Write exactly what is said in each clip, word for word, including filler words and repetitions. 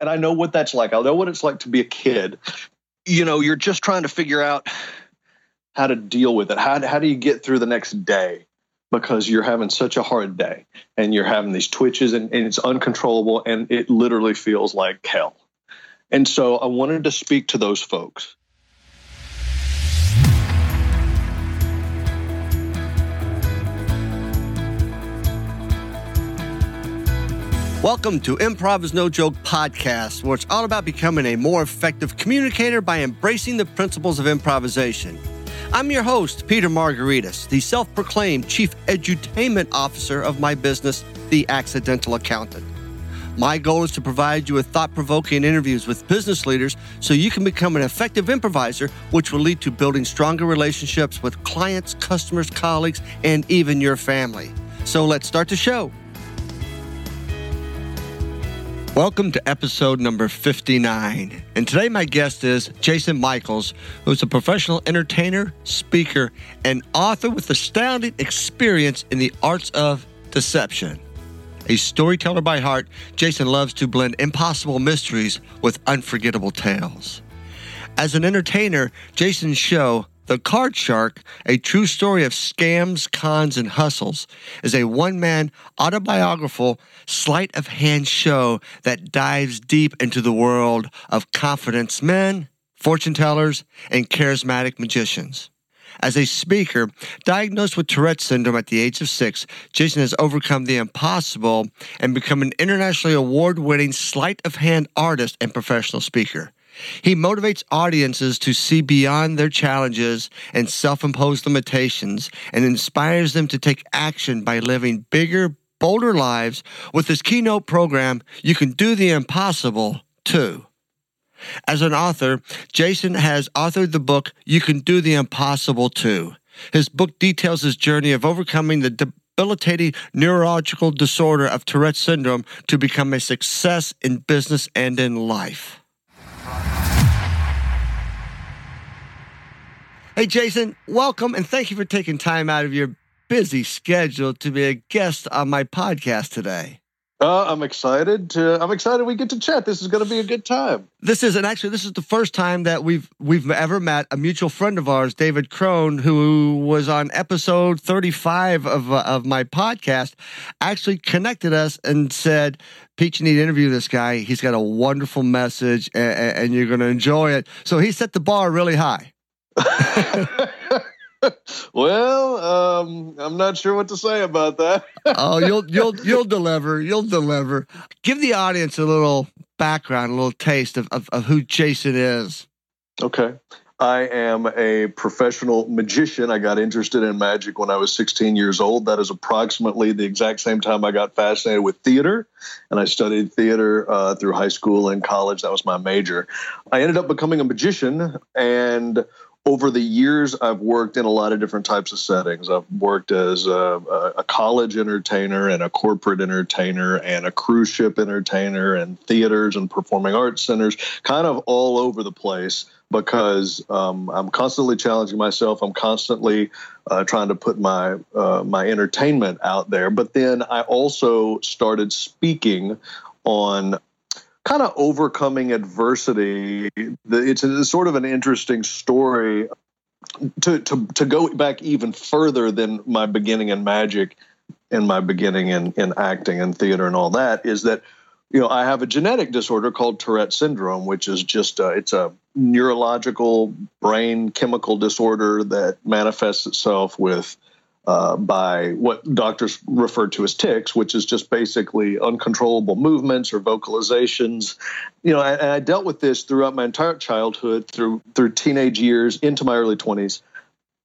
And I know what that's like. I know what it's like to be a kid. You know, you're just trying to figure out how to deal with it. How, how do you get through the next day? Because you're having such a hard day and you're having these twitches and, and it's uncontrollable and it literally feels like hell. And so I wanted to speak to those folks. Welcome to Improv is No Joke podcast, where it's all about becoming a more effective communicator by embracing the principles of improvisation. I'm your host, Peter Margaritis, the self-proclaimed chief edutainment officer of my business, The Accidental Accountant. My goal is to provide you with thought-provoking interviews with business leaders so you can become an effective improviser, which will lead to building stronger relationships with clients, customers, colleagues, and even your family. So let's start the show. Welcome to episode number fifty-nine. And today my guest is Jason Michaels, who's a professional entertainer, speaker, and author with astounding experience in the arts of deception. A storyteller by heart, Jason loves to blend impossible mysteries with unforgettable tales. As an entertainer, Jason's show, The Card Shark, a true story of scams, cons, and hustles, is a one-man, autobiographical, sleight-of-hand show that dives deep into the world of confidence men, fortune tellers, and charismatic magicians. As a speaker, diagnosed with Tourette's syndrome at the age of six, Jason has overcome the impossible and become an internationally award-winning sleight-of-hand artist and professional speaker. He motivates audiences to see beyond their challenges and self-imposed limitations and inspires them to take action by living bigger, bolder lives with his keynote program, You Can Do the Impossible Too. As an author, Jason has authored the book, You Can Do the Impossible Too. His book details his journey of overcoming the de- debilitating neurological disorder of Tourette's syndrome to become a success in business and in life. Hey, Jason, welcome, and thank you for taking time out of your busy schedule to be a guest on my podcast today. Uh, I'm excited. To, I'm excited we get to chat. This is going to be a good time. This is, and actually, this is the first time that we've we've ever met a mutual friend of ours, David Crone, who was on episode thirty-five of uh, of my podcast, actually connected us and said, Pete, you need to interview this guy. He's got a wonderful message, and, and you're going to enjoy it. So he set the bar really high. Well, um, I'm not sure what to say about that. oh, you'll you'll you'll deliver. You'll deliver. Give the audience a little background, a little taste of, of, of who Jason is. Okay. I am a professional magician. I got interested in magic when I was sixteen years old. That is approximately the exact same time I got fascinated with theater. And I studied theater uh, through high school and college. That was my major. I ended up becoming a magician, and over the years, I've worked in a lot of different types of settings. I've worked as a, a college entertainer and a corporate entertainer and a cruise ship entertainer and theaters and performing arts centers, kind of all over the place because um, I'm constantly challenging myself. I'm constantly uh, trying to put my uh, my entertainment out there. But then I also started speaking on kind of overcoming adversity. It's, a, it's sort of an interesting story to, to to go back even further than my beginning in magic and my beginning in, in acting and theater and all that, is that, you know, I have a genetic disorder called Tourette's syndrome, which is just a, it's a neurological brain chemical disorder that manifests itself with Uh, by what doctors refer to as tics, which is just basically uncontrollable movements or vocalizations. You know, and I dealt with this throughout my entire childhood, through through teenage years, into my early twenties.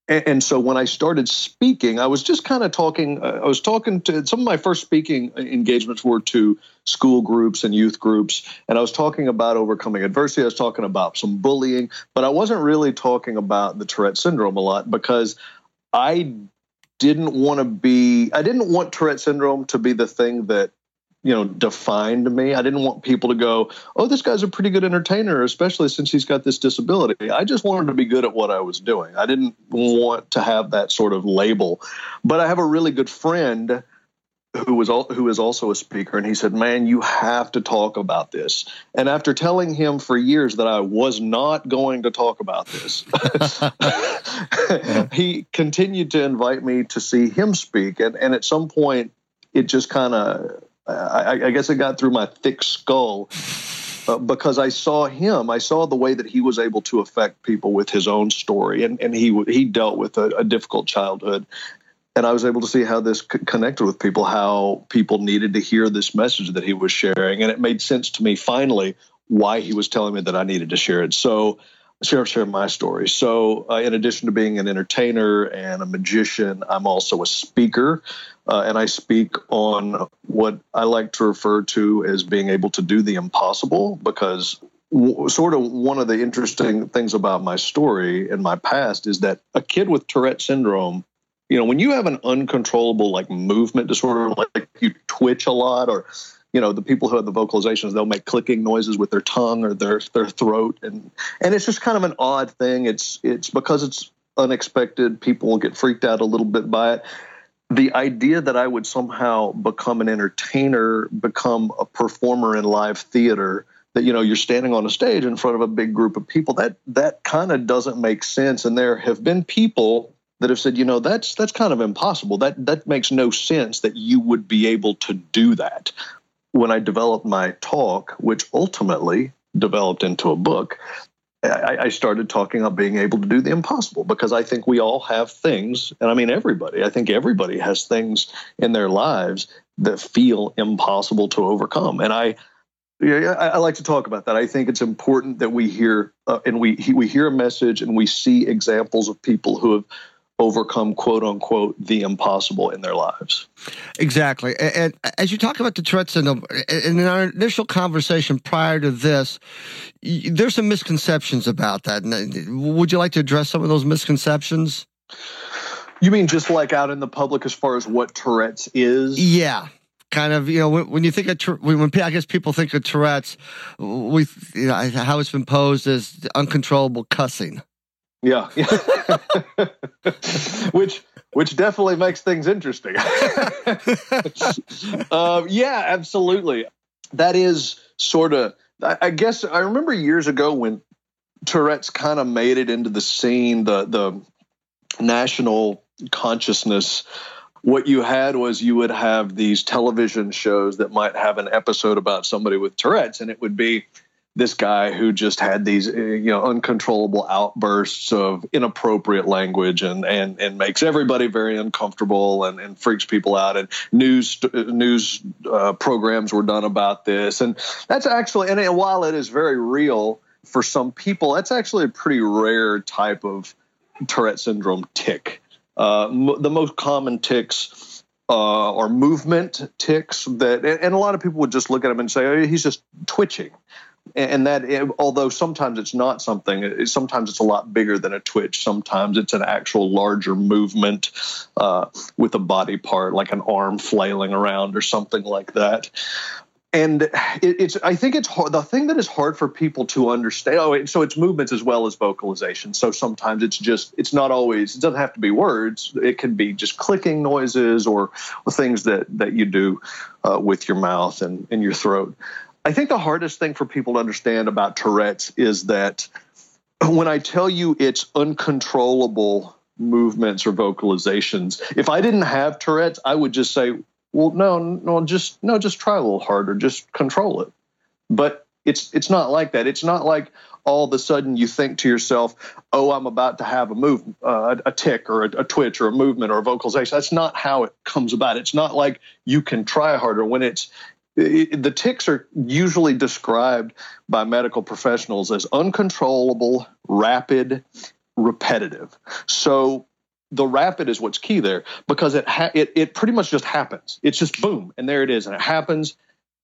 And, and so when I started speaking, I was just kind of talking. Uh, I was talking to some of my first speaking engagements were to school groups and youth groups, and I was talking about overcoming adversity. I was talking about some bullying, but I wasn't really talking about the Tourette's syndrome a lot because I didn't want to be, I didn't want Tourette's syndrome to be the thing that, you know, defined me. I didn't want people to go, oh, this guy's a pretty good entertainer, especially since he's got this disability. I just wanted to be good at what I was doing. I didn't want to have that sort of label. But I have a really good friend who was al- who is also a speaker, and he said, man, you have to talk about this. And after telling him for years that I was not going to talk about this, yeah. he continued to invite me to see him speak. And, and at some point, it just kind of, I, I guess it got through my thick skull, uh, because I saw him. I saw the way that he was able to affect people with his own story. And, and he he dealt with a, a difficult childhood. And I was able to see how this connected with people, how people needed to hear this message that he was sharing. And it made sense to me, finally, why he was telling me that I needed to share it. So share, share my story. So uh, in addition to being an entertainer and a magician, I'm also a speaker. Uh, and I speak on what I like to refer to as being able to do the impossible, because w- sort of one of the interesting things about my story and my past is that a kid with Tourette's syndrome, you know, when you have an uncontrollable like movement disorder, like you twitch a lot, or, you know, the people who have the vocalizations, they'll make clicking noises with their tongue or their their throat. And and it's just kind of an odd thing. It's it's because it's unexpected. People will get freaked out a little bit by it. The idea that I would somehow become an entertainer, become a performer in live theater, that, you know, you're standing on a stage in front of a big group of people, that that kind of doesn't make sense. And there have been people that have said, you know, that's that's kind of impossible. That that makes no sense that you would be able to do that. When I developed my talk, which ultimately developed into a book, I, I started talking about being able to do the impossible, because I think we all have things, and I mean everybody, I think everybody has things in their lives that feel impossible to overcome. And I Yeah, I like to talk about that. I think it's important that we hear uh, and we we hear a message and we see examples of people who have overcome, quote unquote, the impossible in their lives. Exactly. And, and as you talk about the Tourette's syndrome, in our initial conversation prior to this, there's some misconceptions about that. Would you like to address some of those misconceptions? You mean just like out in the public as far as what Tourette's is? Yeah. Kind of, you know, when, when you think of, when I guess people think of Tourette's, we, you know, how it's been posed as uncontrollable cussing. Yeah, which which definitely makes things interesting. uh, yeah, absolutely. That is sort of, I, I guess, I remember years ago when Tourette's kind of made it into the scene, the the national consciousness. What you had was you would have these television shows that might have an episode about somebody with Tourette's, and it would be this guy who just had these, you know, uncontrollable outbursts of inappropriate language and and and makes everybody very uncomfortable and, and freaks people out. And news news uh, programs were done about this, and that's actually, and while it is very real for some people, that's actually a pretty rare type of Tourette's syndrome tick. Uh, m- the most common tics uh, are movement tics that, and, and a lot of people would just look at him and say, oh, he's just twitching. And, and that, it, although sometimes it's not something, it, sometimes it's a lot bigger than a twitch. Sometimes it's an actual larger movement uh, with a body part, like an arm flailing around or something like that. And it, it's, I think it's hard, the thing that is hard for people to understand. Oh, so it's movements as well as vocalization. So sometimes it's just, it's not always, it doesn't have to be words. It can be just clicking noises or things that, that you do uh, with your mouth and, and your throat. I think the hardest thing for people to understand about Tourette's is that when I tell you it's uncontrollable movements or vocalizations, if I didn't have Tourette's, I would just say, well, no, no, just no, just try a little harder, just control it. But it's it's not like that. It's not like all of a sudden you think to yourself, "Oh, I'm about to have a move, uh, a tick, or a, a twitch, or a movement, or a vocalization." That's not how it comes about. It's not like you can try harder. When it's it, the tics are usually described by medical professionals as uncontrollable, rapid, repetitive. So the rapid is what's key there, because it ha- it it pretty much just happens. It's just boom, and there it is, and it happens.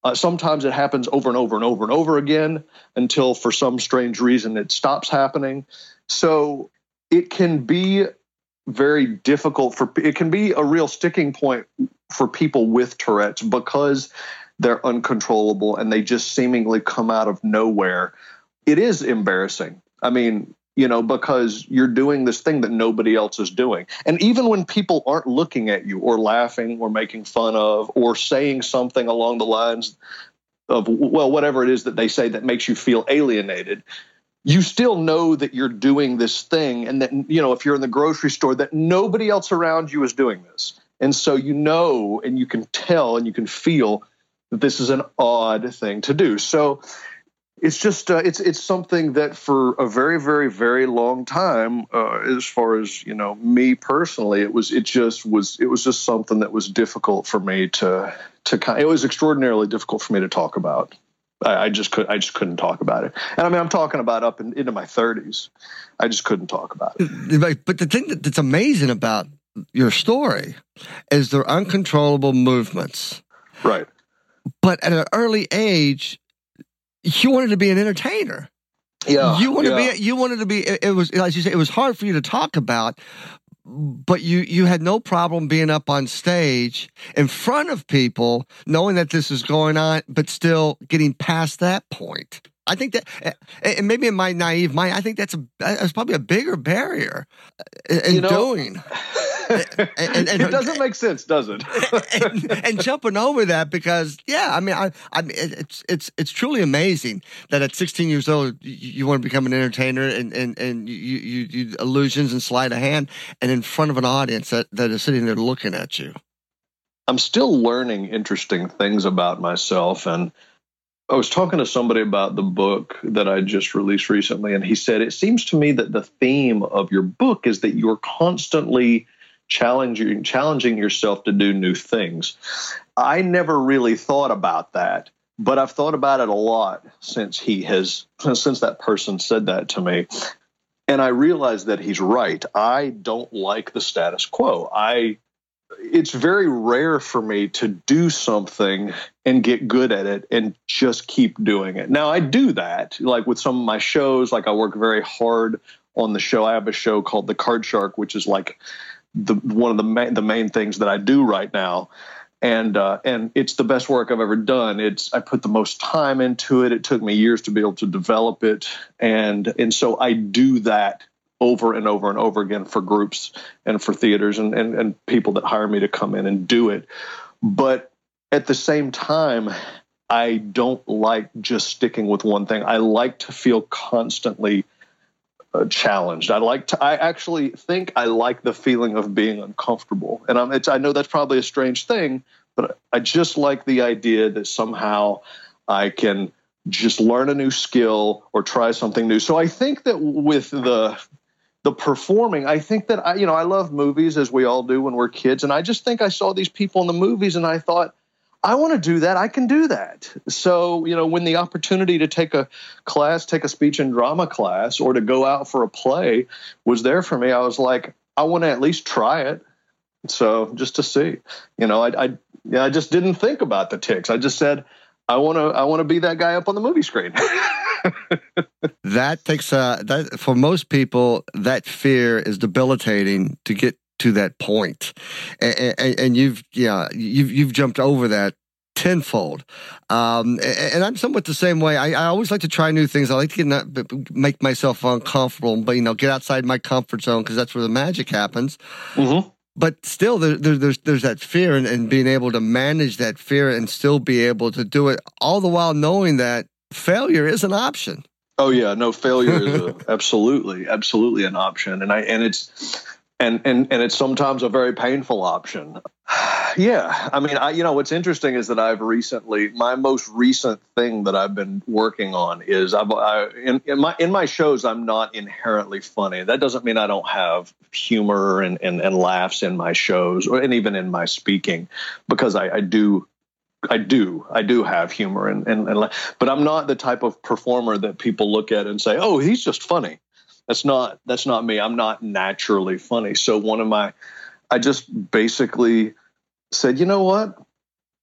Uh, sometimes it happens over and over and over and over again until for some strange reason it stops happening. So it can be very difficult for, it can be a real sticking point for people with Tourette's because they're uncontrollable and they just seemingly come out of nowhere. It is embarrassing. I mean, you know, because you're doing this thing that nobody else is doing. And even when people aren't looking at you or laughing or making fun of or saying something along the lines of, well, whatever it is that they say that makes you feel alienated, you still know that you're doing this thing. And that, you know, if you're in the grocery store, that nobody else around you is doing this. And so you know, and you can tell and you can feel that this is an odd thing to do. So it's just, uh, it's it's something that for a very, very, very long time, uh, as far as, you know, me personally, it was, it just was, it was just something that was difficult for me to, to kind of, it was extraordinarily difficult for me to talk about. I, I just could, I just couldn't talk about it. And I mean, I'm talking about up in, into my thirties. I just couldn't talk about it. But the thing that's amazing about your story is their uncontrollable movements. Right. But at an early age, you wanted to be an entertainer. Yeah. You wanted yeah. to be, you wanted to be, it was, as you say, it was hard for you to talk about, but you, you had no problem being up on stage in front of people, knowing that this is going on, but still getting past that point. I think that, and maybe in my naive mind, I think that's a, that's probably a bigger barrier in you know, doing. and, and, and, it doesn't make sense, does it? and, and jumping over that, because yeah, I mean, I, I, it's it's it's truly amazing that at sixteen years old you, you want to become an entertainer, and and and you you, you illusions and sleight of hand, and in front of an audience that that is sitting there looking at you. I'm still learning interesting things about myself. And I was talking to somebody about the book that I just released recently, and he said, it seems to me that the theme of your book is that you're constantly challenging, challenging yourself to do new things. I never really thought about that, but I've thought about it a lot since he has, since that person said that to me. And I realized that he's right. I don't like the status quo. I It's very rare for me to do something and get good at it and just keep doing it. Now, I do that, like with some of my shows, like I work very hard on the show. I have a show called The Card Shark, which is like the one of the main, the main things that I do right now. And uh, and it's the best work I've ever done. It's I put the most time into it. It took me years to be able to develop it. And and so I do that over and over and over again for groups and for theaters and, and, and people that hire me to come in and do it. But at the same time, I don't like just sticking with one thing. I like to feel constantly uh, challenged. I like to, I actually think I like the feeling of being uncomfortable. And I'm, it's, I know that's probably a strange thing, but I just like the idea that somehow I can just learn a new skill or try something new. So I think that with the, The performing, I think that, I, you know, I love movies as we all do when we're kids. And I just think I saw these people in the movies and I thought, I want to do that. I can do that. So, you know, when the opportunity to take a class, take a speech and drama class or to go out for a play was there for me, I was like, I want to at least try it. So just to see, you know, I, I, I just didn't think about the tics. I just said, I want to, I want to be that guy up on the movie screen. That takes uh that for most people, that fear is debilitating to get to that point. And, and, and you've yeah, you've you've jumped over that tenfold. Um, and, and I'm somewhat the same way. I, I always like to try new things. I like to get not, make myself uncomfortable, but you know, get outside my comfort zone because that's where the magic happens. Mm-hmm. But still, there, there, there's there's that fear, and, and being able to manage that fear and still be able to do it, all the while knowing that failure is an option. Oh yeah, no, failure is a, absolutely, absolutely an option, and I and it's and and and it's sometimes a very painful option. Yeah, I mean, I you know what's interesting is that I've recently my most recent thing that I've been working on is I've I, in, in my in my shows I'm not inherently funny. That doesn't mean I don't have humor and and, and laughs in my shows or and even in my speaking because I, I do. I do. I do have humor, and, and and but I'm not the type of performer that people look at and say, "Oh, he's just funny." That's not. That's not me. I'm not naturally funny. So one of my, I just basically said, you know what?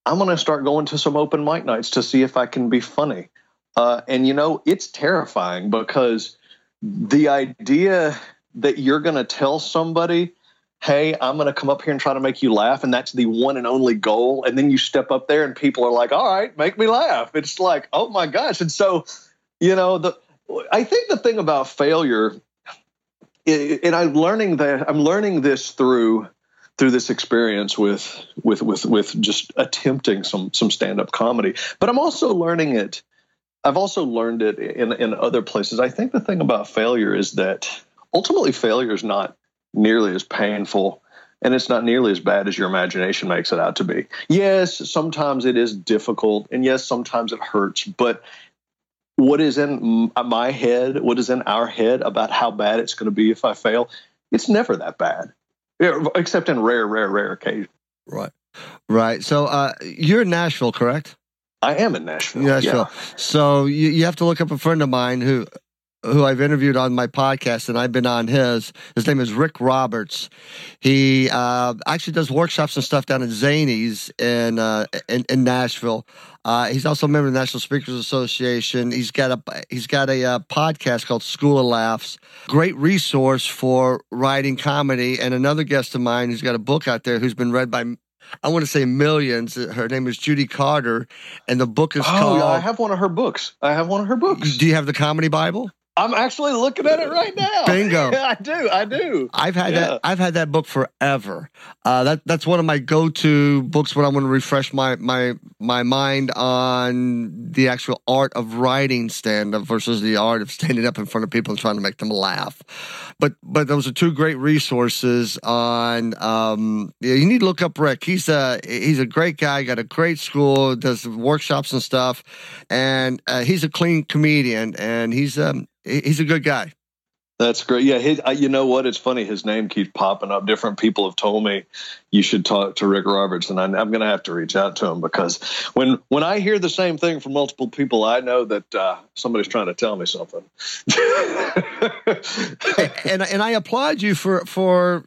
I'm going to start going to some open mic nights to see if I can be funny. Uh, and you know, it's terrifying because the idea that you're going to tell somebody, hey, I'm going to come up here and try to make you laugh. And that's the one and only goal. And then you step up there and people are like, all right, make me laugh. It's like, oh my gosh. And so, you know, the I think the thing about failure and I'm learning that I'm learning this through through this experience with with with with just attempting some some stand-up comedy. But I'm also learning it. I've also learned it in in other places. I think the thing about failure is that ultimately failure is not nearly as painful, and it's not nearly as bad as your imagination makes it out to be. Yes, sometimes it is difficult, and yes, sometimes it hurts, but what is in my head, what is in our head about how bad it's going to be if I fail, it's never that bad, except in rare, rare, rare occasions. Right. Right. So uh, you're in Nashville, correct? I am in Nashville. Nashville. Yeah. So you, you have to look up a friend of mine who... who I've interviewed on my podcast, and I've been on his. His name is Rick Roberts. He uh, actually does workshops and stuff down at Zaney's in uh, in, in Nashville. Uh, he's also a member of the National Speakers Association. He's got a he's got a uh, podcast called School of Laughs. Great resource for writing comedy. And another guest of mine who's got a book out there who's been read by, I want to say, millions. Her name is Judy Carter, and the book is oh, called. Oh, I have one of her books. I have one of her books. Do you have the Comedy Bible? I'm actually looking at it right now. Bingo. Yeah, I do. I do. I've had yeah. that I've had that book forever. Uh, that that's one of my go-to books when I want to refresh my my my mind on the actual art of writing stand-up versus the art of standing up in front of people and trying to make them laugh. But but those are two great resources on um, you need to look up Rick. He's a he's a great guy, got a great school, does workshops and stuff, and uh, he's a clean comedian, and he's um He's a good guy. That's great. Yeah, his, I, you know what? It's funny. His name keeps popping up. Different people have told me you should talk to Rick Roberts, and I'm, I'm going to have to reach out to him because when when I hear the same thing from multiple people, I know that uh, somebody's trying to tell me something. and and I applaud you for for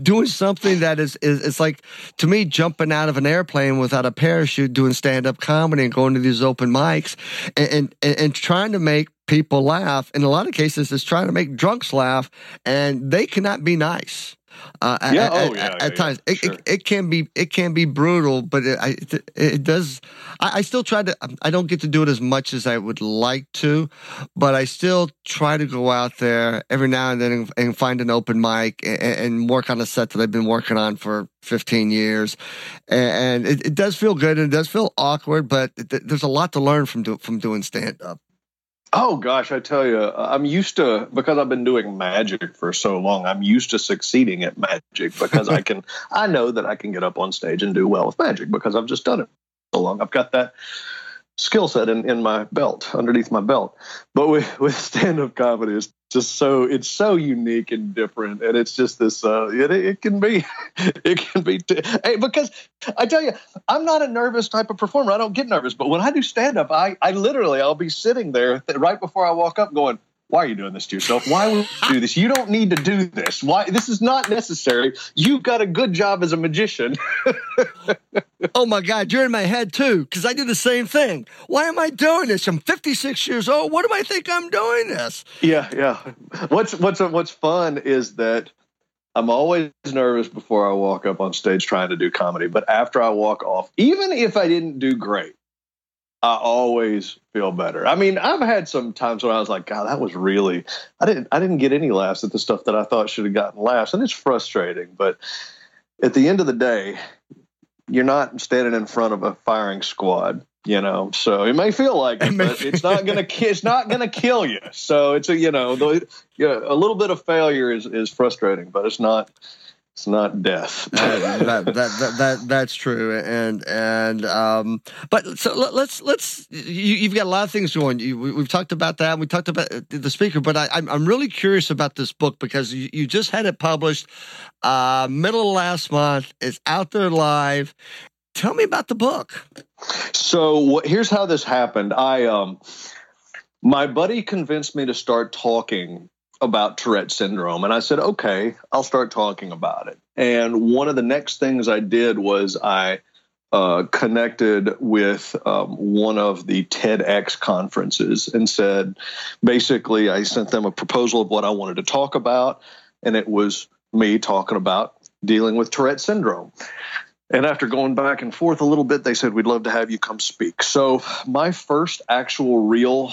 doing something that is, is it's like, to me, jumping out of an airplane without a parachute, doing stand-up comedy and going to these open mics and and, and trying to make people laugh. In a lot of cases, it's trying to make drunks laugh, and they cannot be nice. Uh, yeah, at, oh, yeah, at, yeah, at times, yeah, it, sure. it, it can be it can be brutal, but it it, it does. I, I still try to. I don't get to do it as much as I would like to, but I still try to go out there every now and then and, and find an open mic and, and work on a set that I've been working on for fifteen years, and, and it, it does feel good, and it does feel awkward, but th- there's a lot to learn from do, from doing stand up. Oh, gosh, I tell you, I'm used to, because I've been doing magic for so long, I'm used to succeeding at magic because I can, I know that I can get up on stage and do well with magic because I've just done it so long. I've got that skill set in, in my belt, underneath my belt. But with, with stand-up comedy, it's just so, it's so unique and different. And it's just this, uh, it, it can be, it can be, t- hey, because I tell you, I'm not a nervous type of performer. I don't get nervous. But when I do stand-up, I, I literally, I'll be sitting there th- right before I walk up going, why are you doing this to yourself? Why would you do this? You don't need to do this. Why? This is not necessary. You've got a good job as a magician. Oh, my God. You're in my head, too, because I do the same thing. Why am I doing this? I'm fifty-six years old. What do I think I'm doing this? Yeah, yeah. What's what's what's fun is that I'm always nervous before I walk up on stage trying to do comedy. But after I walk off, even if I didn't do great, I always feel better. I mean, I've had some times when I was like, God, that was really, I didn't I didn't get any laughs at the stuff that I thought should have gotten laughs. And it's frustrating. But at the end of the day, you're not standing in front of a firing squad, you know, so it may feel like it, but it's not going to it's not going to kill you. So it's a, you know, the, you know, a little bit of failure is, is frustrating, but it's not. It's not death. that, that, that, that, that's true. And, and, um, but so let, let's, let's, you, you've got a lot of things going. You, we, we've talked about that. We talked about the speaker, but I, I'm, I'm really curious about this book because you, you just had it published, uh, middle of last month. It's out there live. Tell me about the book. So here's how this happened. I, um, my buddy convinced me to start talking about Tourette's syndrome. And I said, okay, I'll start talking about it. And one of the next things I did was I uh, connected with um, one of the TEDx conferences and said, basically, I sent them a proposal of what I wanted to talk about. And it was me talking about dealing with Tourette's syndrome. And after going back and forth a little bit, they said, we'd love to have you come speak. So my first actual real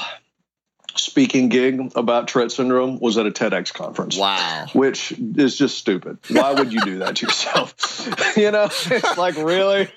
speaking gig about Tourette's syndrome was at a TEDx conference. Wow. Which is just stupid. Why would you do that to yourself? You know, it's like, really?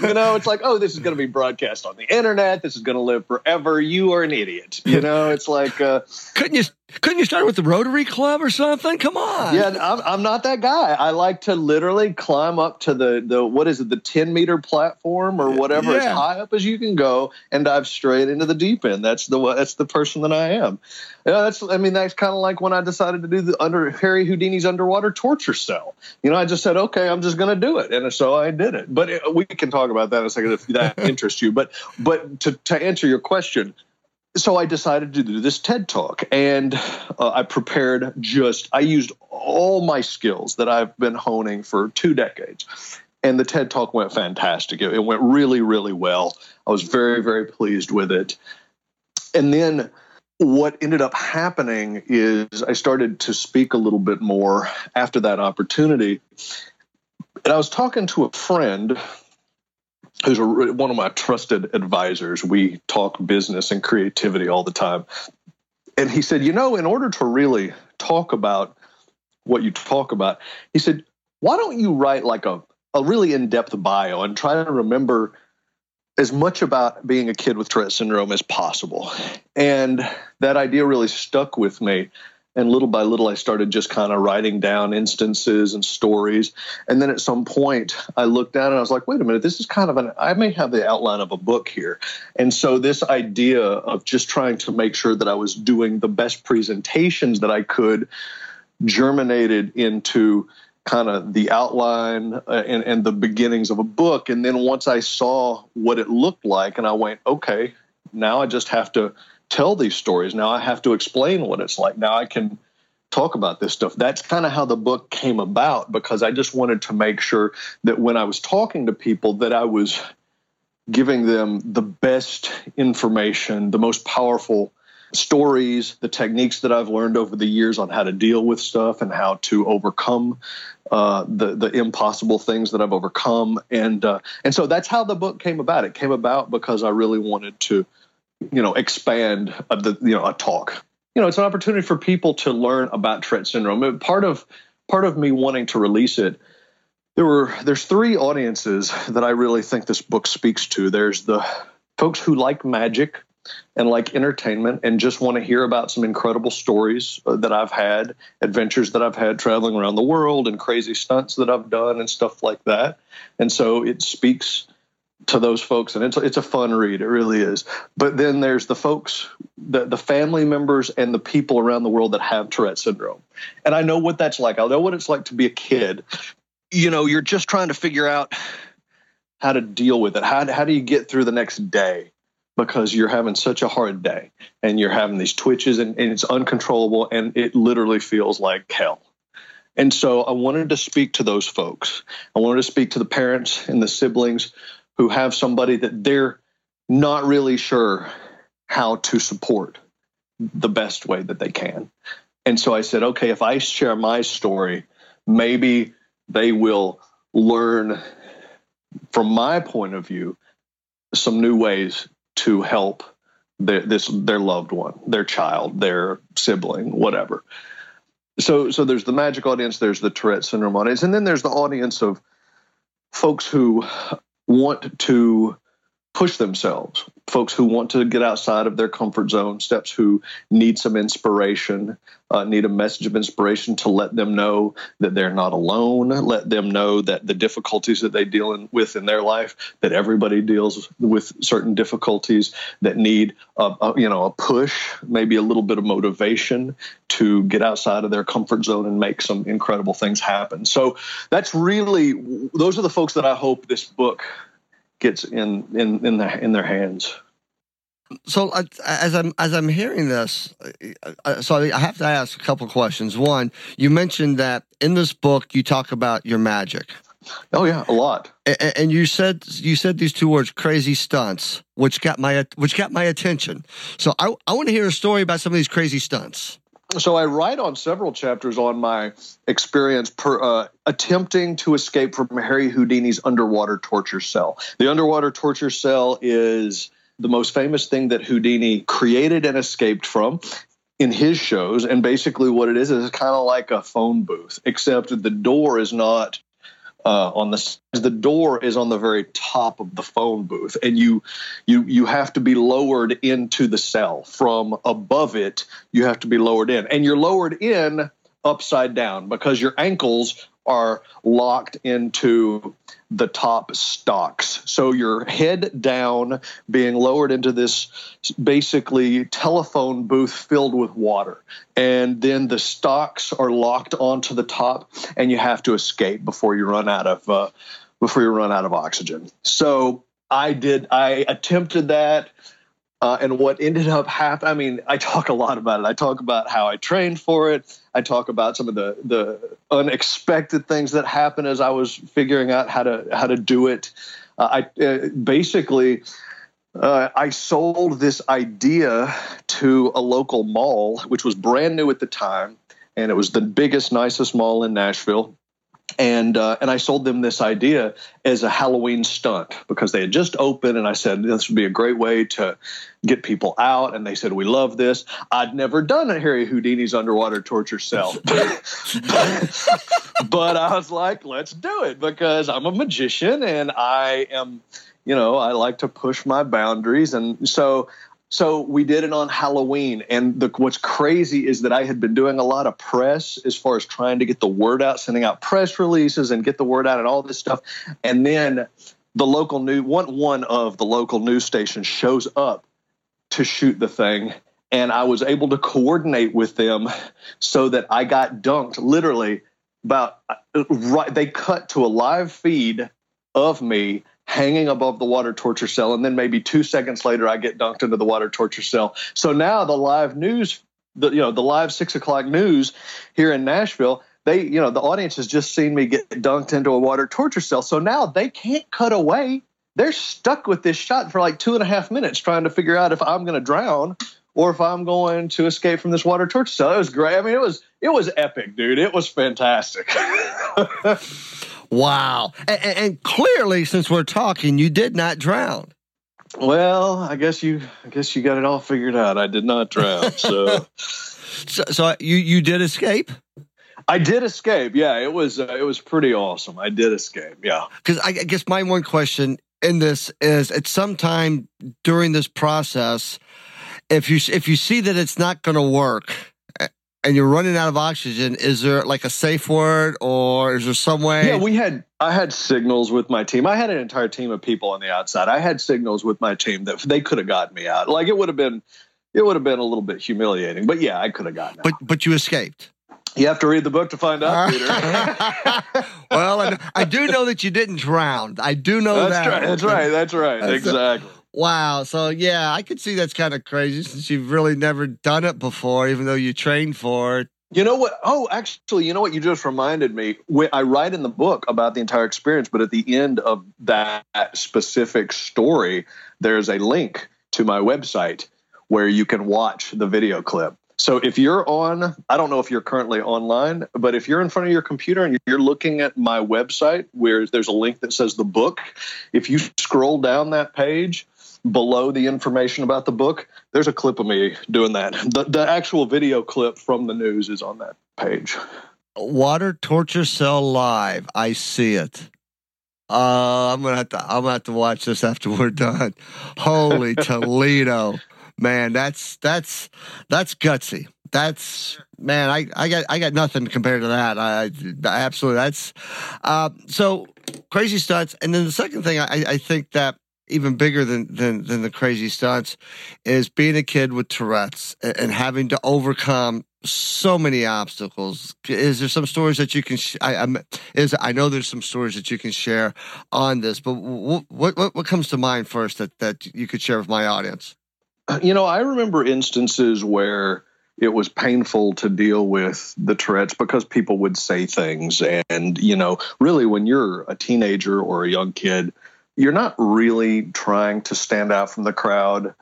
You know, it's like, oh, this is going to be broadcast on the internet. This is going to live forever. You are an idiot. You know, it's like. Uh, couldn't you couldn't you start with the Rotary Club or something? Come on. Yeah, I'm, I'm not that guy. I like to literally climb up to the, the what is it, the ten meter platform or whatever, yeah. as high up as you can go and dive straight into the deep end. That's the that's the person that I am. You know, that's I mean, that's kind of like when I decided to do the under Harry Houdini's underwater torture cell. You know, I just said, okay, I'm just going to do it, and so I did it. But it, we can talk about that in a second if that interests you. But but to, to answer your question, so I decided to do this TED Talk, and uh, I prepared just I used all my skills that I've been honing for two decades. And the TED Talk went fantastic. It went really, really well. I was very, very pleased with it. And then what ended up happening is I started to speak a little bit more after that opportunity. And I was talking to a friend who's a, one of my trusted advisors. We talk business and creativity all the time. And he said, you know, in order to really talk about what you talk about, he said, why don't you write like a a really in-depth bio and try to remember as much about being a kid with Tourette's syndrome as possible. And that idea really stuck with me. And little by little, I started just kind of writing down instances and stories. And then at some point, I looked down and I was like, wait a minute, this is kind of an, I may have the outline of a book here. And so this idea of just trying to make sure that I was doing the best presentations that I could germinated into kind of the outline uh, and, and the beginnings of a book. And then once I saw what it looked like, and I went, okay, now I just have to tell these stories. Now I have to explain what it's like. Now I can talk about this stuff. That's kind of how the book came about, because I just wanted to make sure that when I was talking to people that I was giving them the best information, the most powerful stories, the techniques that I've learned over the years on how to deal with stuff and how to overcome uh, the the impossible things that I've overcome, and uh, and so that's how the book came about. It came about because I really wanted to, you know, expand a, the you know a talk. You know, it's an opportunity for people to learn about Tourette's syndrome. Part of part of me wanting to release it, there were there's three audiences that I really think this book speaks to. There's the folks who like magic and like entertainment and just want to hear about some incredible stories that I've had, adventures that I've had traveling around the world and crazy stunts that I've done and stuff like that. And so it speaks to those folks, and it's it's a fun read. It really is. But then there's the folks, the, the family members and the people around the world that have Tourette's syndrome. And I know what that's like. I know what it's like to be a kid. You know, you're just trying to figure out how to deal with it. How, how do you get through the next day? Because you're having such a hard day and you're having these twitches and, and it's uncontrollable and it literally feels like hell. And so I wanted to speak to those folks. I wanted to speak to the parents and the siblings who have somebody that they're not really sure how to support the best way that they can. And so I said, okay, if I share my story, maybe they will learn from my point of view some new ways to help their, this, their loved one, their child, their sibling, whatever. So so there's the magic audience, there's the Tourette's syndrome audience, and then there's the audience of folks who want to push themselves, folks who want to get outside of their comfort zone, steps who need some inspiration, uh, need a message of inspiration to let them know that they're not alone, let them know that the difficulties that they deal in, with in their life, that everybody deals with certain difficulties that need a, a, you know, a push, maybe a little bit of motivation to get outside of their comfort zone and make some incredible things happen. So that's really, those are the folks that I hope this book gets in in in, the, in their hands. So uh, as I'm as I'm hearing this, uh, so I have to ask a couple questions. One, you mentioned that in this book you talk about your magic. Oh yeah, a lot. And, and you said you said these two words, crazy stunts, which got my which got my attention. So I I want to hear a story about some of these crazy stunts. So I write on several chapters on my experience per, uh, attempting to escape from Harry Houdini's underwater torture cell. The underwater torture cell is the most famous thing that Houdini created and escaped from in his shows. And basically what it is is kind of like a phone booth, except the door is not uh, on the the door is on the very top of the phone booth, and you you you have to be lowered into the cell from above it. You have to be lowered in, and you're lowered in upside down because your ankles are locked into the top stocks. So you're head down, being lowered into this basically telephone booth filled with water. And then the stocks are locked onto the top, and you have to escape before you run out of uh, before you run out of oxygen. So I did. I attempted that. Uh, and what ended up happening, I mean, I talk a lot about it. I talk about how I trained for it. I talk about some of the the unexpected things that happened as I was figuring out how to how to do it. Uh, I uh, basically, uh, I sold this idea to a local mall, which was brand new at the time. And it was the biggest, nicest mall in Nashville. And uh, and I sold them this idea as a Halloween stunt because they had just opened, and I said, this would be a great way to get people out. And they said, we love this. I'd never done a Harry Houdini's underwater torture cell. but, but I was like, let's do it because I'm a magician and I am, you know, I like to push my boundaries. And so So we did it on Halloween, and the, what's crazy is that I had been doing a lot of press as far as trying to get the word out, sending out press releases and get the word out and all this stuff. And then the local news, one, one of the local news stations shows up to shoot the thing, and I was able to coordinate with them so that I got dunked literally about right. They cut to a live feed of me hanging above the water torture cell, and then maybe two seconds later, I get dunked into the water torture cell. So now the live news, the, you know, the live six o'clock news here in Nashville, they, you know, the audience has just seen me get dunked into a water torture cell. So now they can't cut away. They're stuck with this shot for like two and a half minutes trying to figure out if I'm going to drown or if I'm going to escape from this water torture cell. It was great. I mean, it was it was epic, dude. It was fantastic. Wow. And, and clearly, since we're talking, you did not drown. Well, I guess you I guess you got it all figured out. I did not drown. So so, so you, you did escape? I did escape. Yeah, it was uh, it was pretty awesome. I did escape. Yeah. Because I guess my one question in this is at some time during this process, if you if you see that it's not going to work, and you're running out of oxygen, is there like a safe word or is there some way? Yeah, we had, I had signals with my team. I had an entire team of people on the outside. I had signals with my team that they could have gotten me out. Like it would have been, it would have been a little bit humiliating, but yeah, I could have gotten out. But, but you escaped. You have to read the book to find out, Peter. Well, I, I do know that you didn't drown. I do know that's that. Right, that's right. That's right. That's exactly. A- Wow. So, yeah, I could see that's kind of crazy since you've really never done it before, even though you trained for it. You know what? Oh, actually, you know what? You just reminded me. I write in the book about the entire experience, but at the end of that specific story, there's a link to my website where you can watch the video clip. So if you're on, I don't know if you're currently online, but if you're in front of your computer and you're looking at my website where there's a link that says the book, if you scroll down that page, below the information about the book, there's a clip of me doing that. The, the actual video clip from the news is on that page. Water torture cell live. I see it. Uh, I'm gonna have to. I'm gonna have to watch this after we're done. Holy Toledo, man! That's that's that's gutsy. That's man. I, I got I got nothing compared to that. I, I absolutely. That's uh, so crazy stunts. And then the second thing I, I think that. Even bigger than, than than the crazy stunts is being a kid with Tourette's and, and having to overcome so many obstacles. Is there some stories that you can? Sh- I I'm, is I know there's some stories that you can share on this, but what what what comes to mind first that that you could share with my audience? You know, I remember instances where it was painful to deal with the Tourette's because people would say things, and you know, really, when you're a teenager or a young kid, you're not really trying to stand out from the crowd.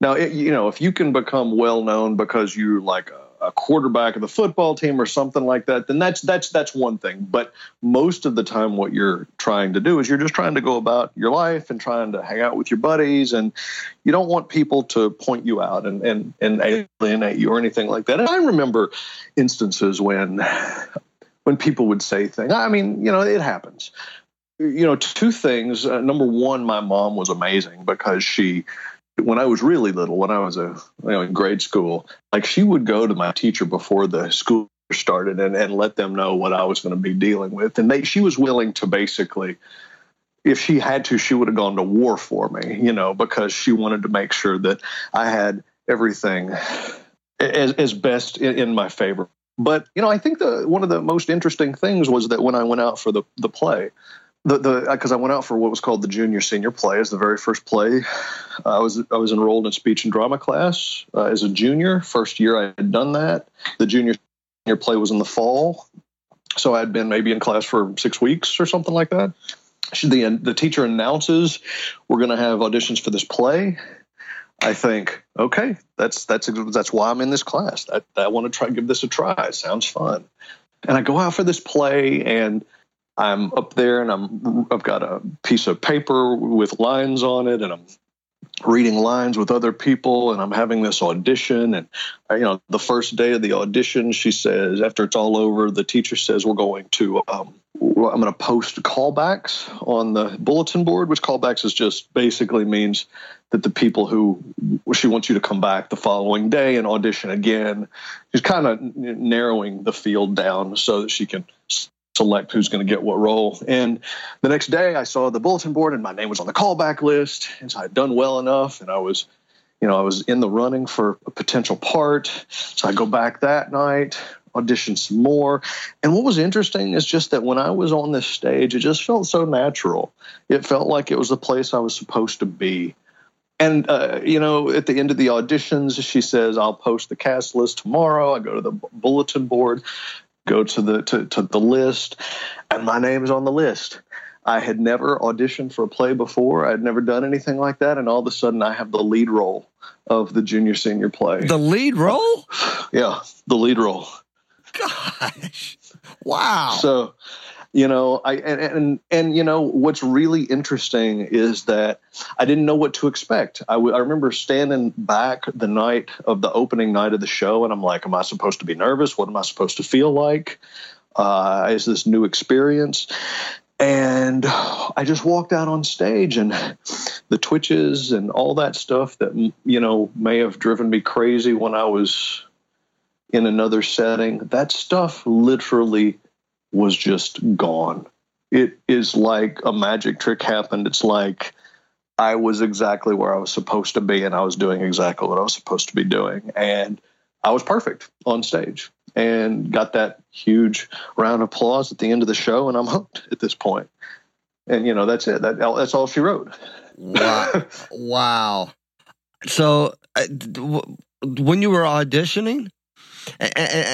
Now, it, you know, if you can become well known because you're like a, a a quarterback of the football team or something like that, then that's that's that's one thing. But most of the time what you're trying to do is you're just trying to go about your life and trying to hang out with your buddies, and you don't want people to point you out and and, and alienate you or anything like that. And I remember instances when when people would say things. I mean, you know, it happens. You know, two things. Uh, number one, my mom was amazing because she, when I was really little, when I was a, you know, in grade school, like she would go to my teacher before the school started and, and let them know what I was going to be dealing with. And they, she was willing to basically, if she had to, she would have gone to war for me, you know, because she wanted to make sure that I had everything as, as best in, in my favor. But, you know, I think the one of the most interesting things was that when I went out for the, the play, The the because I went out for what was called the junior senior play, as the very first play. I was I was enrolled in speech and drama class uh, as a junior. First year I had done that. The junior senior play was in the fall, so I had been maybe in class for six weeks or something like that. She, the the teacher announces we're going to have auditions for this play. I think, okay, that's that's that's why I'm in this class. I I want to try give this a try. It sounds fun, and I go out for this play and. I'm up there and I'm, I've got a piece of paper with lines on it and I'm reading lines with other people and I'm having this audition. And, you know, the first day of the audition, she says, after it's all over, the teacher says, we're going to, um, I'm going to post callbacks on the bulletin board, which callbacks is just basically means that the people who she wants you to come back the following day and audition again. She's kind of narrowing the field down so that she can select who's going to get what role. And the next day I saw the bulletin board and my name was on the callback list. And so I'd done well enough and I was, you know, I was in the running for a potential part. So I go back that night, audition some more. And what was interesting is just that when I was on this stage, it just felt so natural. It felt like it was the place I was supposed to be. And, uh, you know, at the end of the auditions, she says, I'll post the cast list tomorrow. I go to the bulletin board. Go to the to, to the list, and my name is on the list. I had never auditioned for a play before. I had never done anything like that, and all of a sudden, I have the lead role of the junior senior play. The lead role? Yeah, the lead role. Gosh! Wow. So, you know, I and and and you know what's really interesting is that I didn't know what to expect. I, w- I remember standing back the night of the opening night of the show, and I'm like, "Am I supposed to be nervous? What am I supposed to feel like? Uh, is this new experience?" And I just walked out on stage, and the twitches and all that stuff that you know may have driven me crazy when I was in another setting. That stuff literally. Was just gone. It is like a magic trick happened. It's like I was exactly where I was supposed to be and I was doing exactly what I was supposed to be doing. And I was perfect on stage and got that huge round of applause at the end of the show. And I'm hooked at this point. And, you know, that's it. That, that's all she wrote. Wow. Wow. So uh, when you were auditioning, And,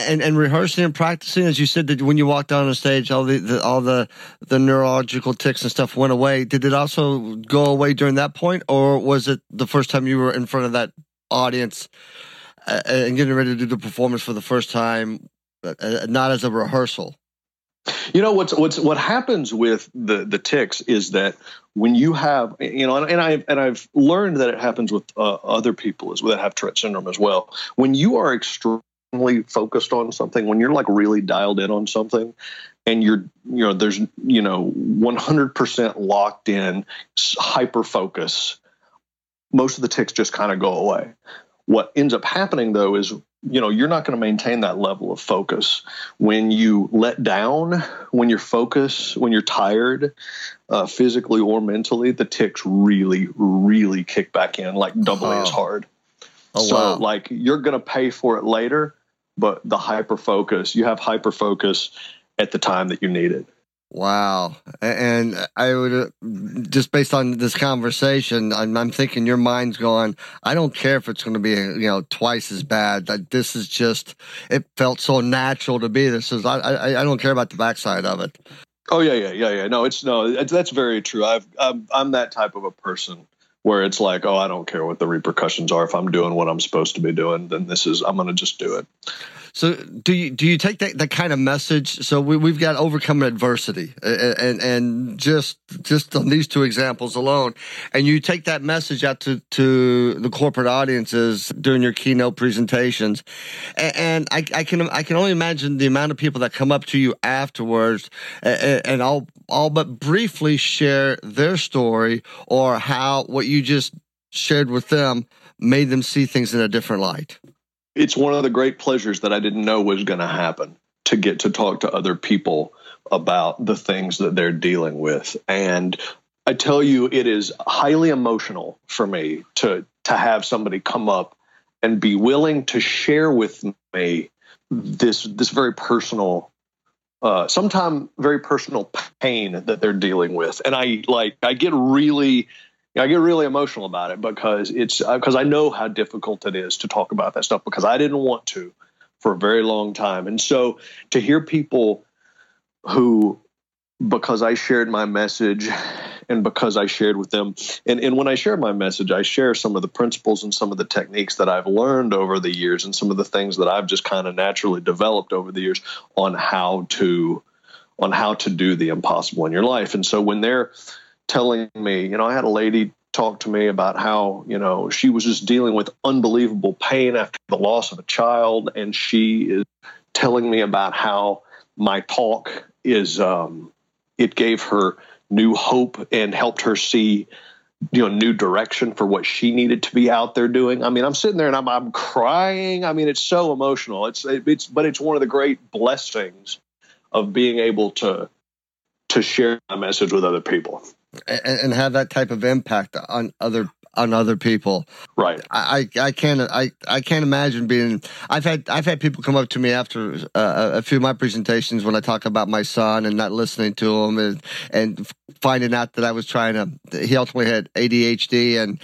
and, and rehearsing and practicing, as you said, that when you walked on the stage, all the, the all the, the neurological tics and stuff went away. Did it also go away during that point, or was it the first time you were in front of that audience uh, and getting ready to do the performance for the first time, uh, not as a rehearsal? You know what's what's what happens with the the tics is that when you have you know and, and I've and I've learned that it happens with uh, other people as well, that have Tourette's syndrome as well. When you are extremely focused on something, when you're like really dialed in on something and you're, you know, there's, you know, one hundred percent locked in hyper focus, most of the tics just kind of go away. What ends up happening though is, you know, you're not going to maintain that level of focus. When you let down, when you're focused, when you're tired, uh, physically or mentally, the tics really, really kick back in like doubly oh. as hard. Oh, so wow. like you're going to pay for it later, but the hyper focus, you have hyper focus at the time that you need it. Wow. And I would just based on this conversation, I'm, I'm thinking your mind's going, I don't care if it's going to be, you know, twice as bad. Like, this is just, it felt so natural to be this is, I, I, I don't care about the backside of it. Oh yeah. Yeah. Yeah. Yeah. No, it's no, it's, that's very true. I've, I'm, I'm that type of a person. Where it's like, oh, I don't care what the repercussions are. If I'm doing what I'm supposed to be doing, then this is, I'm going to just do it. So do you do you take that, that kind of message? So we, we've got overcoming adversity, and, and and just just on these two examples alone, and you take that message out to, to the corporate audiences during your keynote presentations, and, and I, I can I can only imagine the amount of people that come up to you afterwards, and, and all all but briefly share their story or how what you just shared with them made them see things in a different light. It's one of the great pleasures that I didn't know was going to happen, to get to talk to other people about the things that they're dealing with. And I tell you, it is highly emotional for me to to have somebody come up and be willing to share with me this this very personal, uh, sometimes very personal pain that they're dealing with. And I like I get really. I get really emotional about it because it's because I know how difficult it is to talk about that stuff, because I didn't want to for a very long time. And so to hear people who, because I shared my message and because I shared with them, and, and when I share my message, I share some of the principles and some of the techniques that I've learned over the years and some of the things that I've just kind of naturally developed over the years on how to on how to do the impossible in your life. And so when they're telling me, you know, I had a lady talk to me about how, you know, she was just dealing with unbelievable pain after the loss of a child. And she is telling me about how my talk is, um, it gave her new hope and helped her see, you know, new direction for what she needed to be out there doing. I mean, I'm sitting there and I'm, I'm crying. I mean, it's so emotional. It's, it's, but it's one of the great blessings of being able to, to share my message with other people. And have that type of impact on other on other people, right? I, I can't I, I can't imagine being. I've had I've had people come up to me after uh, a few of my presentations when I talk about my son and not listening to him, and, and finding out that I was trying to. He ultimately had A D H D, and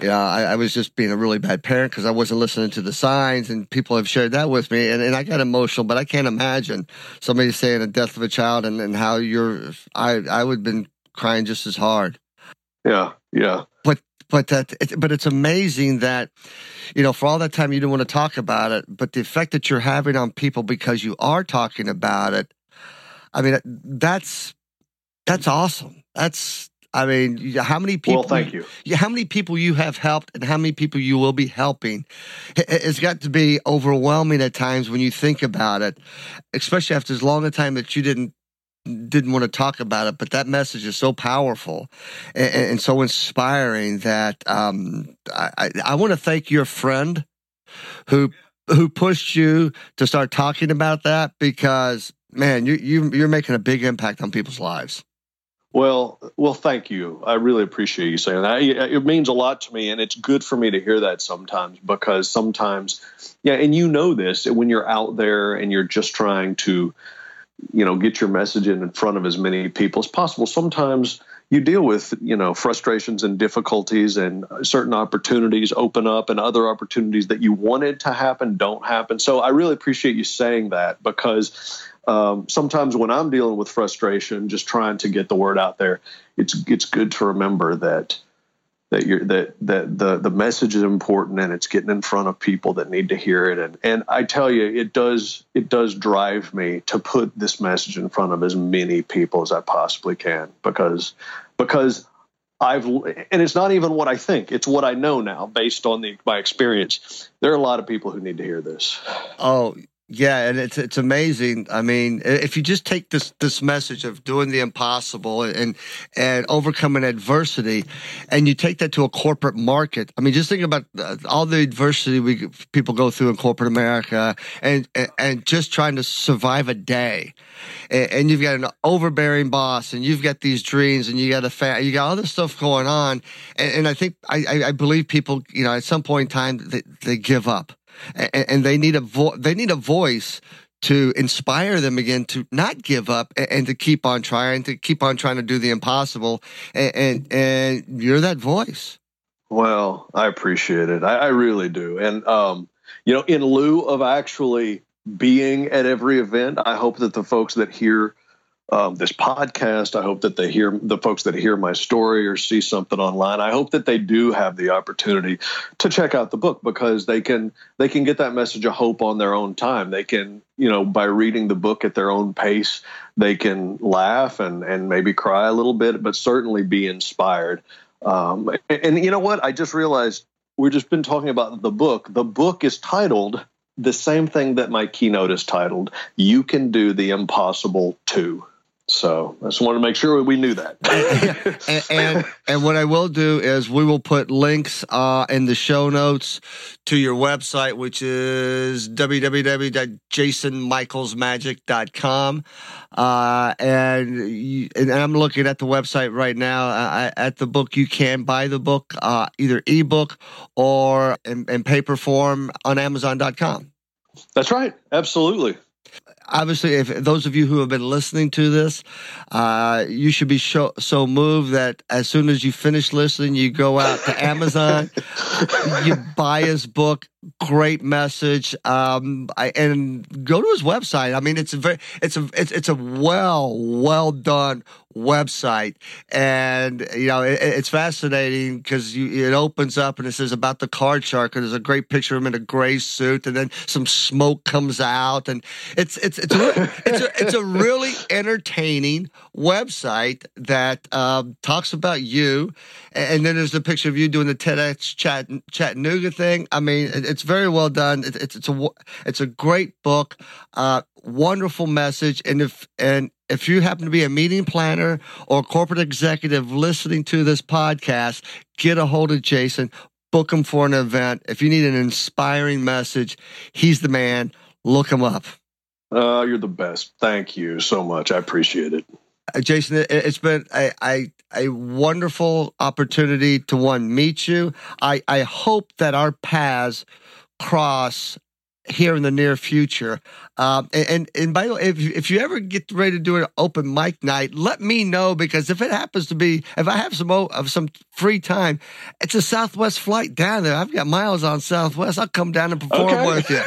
you know, I, I was just being a really bad parent because I wasn't listening to the signs. And people have shared that with me, and, and I got emotional. But I can't imagine somebody saying the death of a child and, and how you're. I I would have been crying just as hard. Yeah, yeah. But but that but it's amazing that, you know, for all that time you didn't want to talk about it, but the effect that you're having on people because you are talking about it. I mean, that's that's awesome. That's I mean, how many people? Well, thank you. How many people you have helped, and how many people you will be helping? It's got to be overwhelming at times when you think about it, especially after as long a time that you didn't. didn't want to talk about it, but that message is so powerful and, and so inspiring that um, I, I want to thank your friend who who pushed you to start talking about that, because man, you, you you're making a big impact on people's lives. Well, well, thank you. I really appreciate you saying that. It means a lot to me, and it's good for me to hear that sometimes, because sometimes, yeah, and you know this when you're out there and you're just trying to, you know, get your message in, in front of as many people as possible. Sometimes you deal with, you know, frustrations and difficulties, and certain opportunities open up and other opportunities that you wanted to happen don't happen. So I really appreciate you saying that, because um, sometimes when I'm dealing with frustration, just trying to get the word out there, it's it's good to remember that that you're that that the the message is important, and it's getting in front of people that need to hear it. And and I tell you, it does it does drive me to put this message in front of as many people as I possibly can, because because I've and it's not even what I think, it's what I know now based on the my experience. There are a lot of people who need to hear this. Oh, yeah, and it's it's amazing. I mean, if you just take this this message of doing the impossible and and overcoming adversity, and you take that to a corporate market. I mean, just think about all the adversity we people go through in corporate America, and and, and just trying to survive a day. And, and you've got an overbearing boss, and you've got these dreams, and you got a fa- you got all this stuff going on. And, and I think I, I believe people, you know, at some point in time they, they give up. And they need a vo- they need a voice to inspire them again to not give up and to keep on trying, to keep on trying to do the impossible. And and, and you're that voice. Well, I appreciate it. I, I really do. And um, you know, in lieu of actually being at every event, I hope that the folks that hear um, this podcast. I hope that they hear the folks that hear my story or see something online. I hope that they do have the opportunity to check out the book, because they can they can get that message of hope on their own time. They can, you know, by reading the book at their own pace, they can laugh and and maybe cry a little bit, but certainly be inspired. Um, and, and you know what? I just realized we've just been talking about the book. The book is titled the same thing that my keynote is titled, You Can Do the Impossible Too. So I just wanted to make sure we knew that. and, and and what I will do is we will put links uh, in the show notes to your website, which is w w w dot jason michaels magic dot com. Uh, and, you, and I'm looking at the website right now uh, at the book. You can buy the book, uh, either ebook or in, in paper form on amazon dot com. That's right. Absolutely. Obviously, if those of you who have been listening to this, uh, you should be so, so moved that as soon as you finish listening, you go out to Amazon, you buy his book. Great message, um, I, and go to his website. I mean, it's a very, it's a, it's, it's a well, well done website, and you know it, it's fascinating because it opens up and it says about the Card Shark, and there's a great picture of him in a gray suit, and then some smoke comes out, and it's, it's, it's, a, it's, a, it's a really entertaining website that um, talks about you, and then there's the picture of you doing the TEDx Chatt- Chattanooga thing. I mean. It, It's very well done. It's it's a it's a great book, uh, wonderful message. And if and if you happen to be a meeting planner or a corporate executive listening to this podcast, get a hold of Jason. Book him for an event. If you need an inspiring message, he's the man. Look him up. Uh, you're the best. Thank you so much. I appreciate it. Jason, it's been a, a, a wonderful opportunity to, one, meet you. I, I hope that our paths cross here in the near future. Um, and, and, and by the way, if, if you ever get ready to do an open mic night, let me know, because if it happens to be, if I have some of some free time, it's a Southwest flight down there. I've got miles on Southwest. I'll come down and perform okay. with you.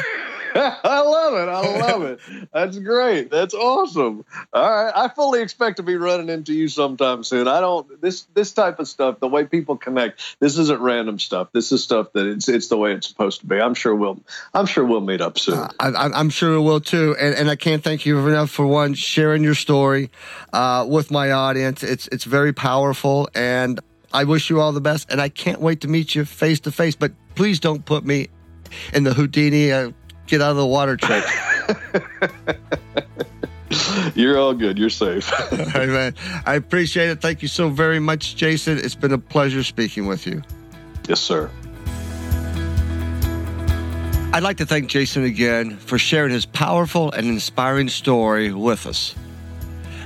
I love it. I love it. That's great. That's awesome. All right. I fully expect to be running into you sometime soon. I don't, this, this type of stuff, the way people connect, this isn't random stuff. This is stuff that it's, it's the way it's supposed to be. I'm sure we'll, I'm sure we'll meet up soon. Uh, I, I'm sure we will too. And, and I can't thank you enough for one, sharing your story, uh, with my audience. It's, it's very powerful, and I wish you all the best, and I can't wait to meet you face to face, but please don't put me in the Houdini, uh, get out of the water trick. You're all good. You're safe. All right, man. I appreciate it. Thank you so very much, Jason. It's been a pleasure speaking with you. Yes, sir. I'd like to thank Jason again for sharing his powerful and inspiring story with us.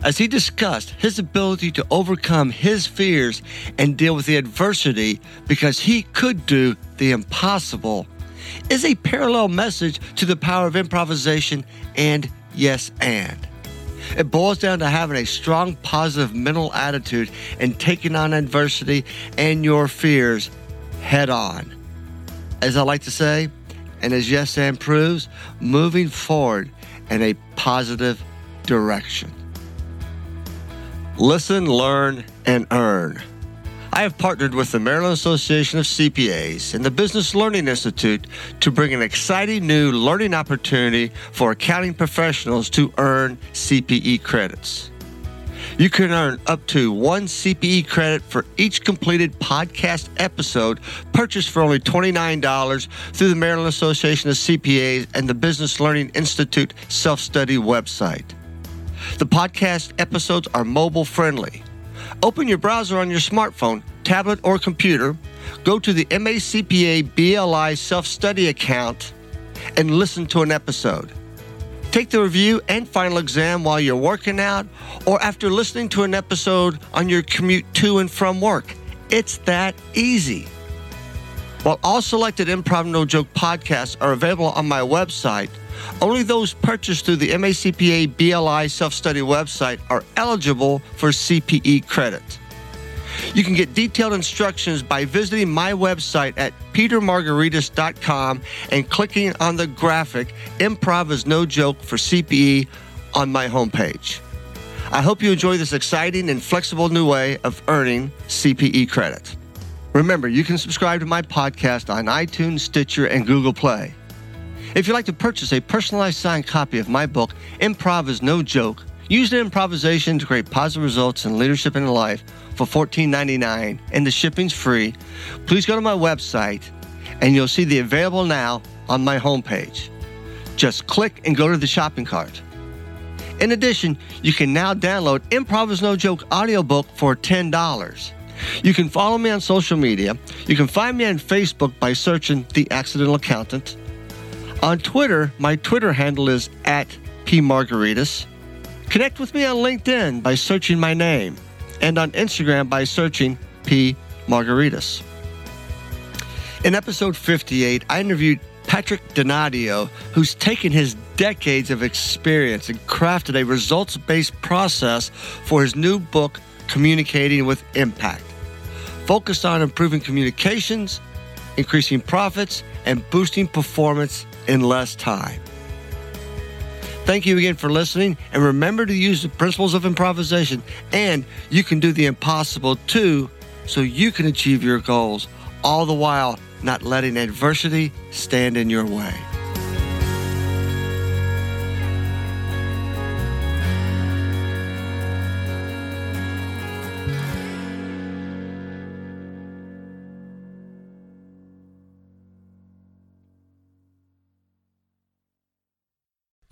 As he discussed his ability to overcome his fears and deal with the adversity because he could do the impossible is a parallel message to the power of improvisation and yes and. It boils down to having a strong, positive mental attitude and taking on adversity and your fears head on. As I like to say, and as yes and proves, moving forward in a positive direction. Listen, learn, and earn. I have partnered with the Maryland Association of C P As and the Business Learning Institute to bring an exciting new learning opportunity for accounting professionals to earn C P E credits. You can earn up to one C P E credit for each completed podcast episode purchased for only twenty-nine dollars through the Maryland Association of C P As and the Business Learning Institute self-study website. The podcast episodes are mobile friendly. Open your browser on your smartphone, tablet, or computer, go to the M A C P A B L I self-study account, and listen to an episode. Take the review and final exam while you're working out or after listening to an episode on your commute to and from work. It's that easy. While all selected Improv No Joke podcasts are available on my website, only those purchased through the M A C P A B L I self-study website are eligible for C P E credit. You can get detailed instructions by visiting my website at peter margaritas dot com and clicking on the graphic Improv is No Joke for C P E on my homepage. I hope you enjoy this exciting and flexible new way of earning C P E credit. Remember, you can subscribe to my podcast on iTunes, Stitcher, and Google Play. If you'd like to purchase a personalized signed copy of my book, Improv is No Joke, Using Improvisation to Create Positive Results in Leadership and Life, for fourteen ninety-nine dollars, and the shipping's free, please go to my website and you'll see the Available Now on my homepage. Just click and go to the shopping cart. In addition, you can now download Improv is No Joke audiobook for ten dollars. You can follow me on social media. You can find me on Facebook by searching The Accidental Accountant. On Twitter, my Twitter handle is at P Margaritis. Connect with me on LinkedIn by searching my name, and on Instagram by searching P Margaritis. In episode fifty-eight, I interviewed Patrick Donadio, who's taken his decades of experience and crafted a results-based process for his new book, Communicating with Impact, focused on improving communications, increasing profits, and boosting performance in less time. Thank you again for listening, and remember to use the principles of improvisation, and you can do the impossible too, so you can achieve your goals, all the while not letting adversity stand in your way.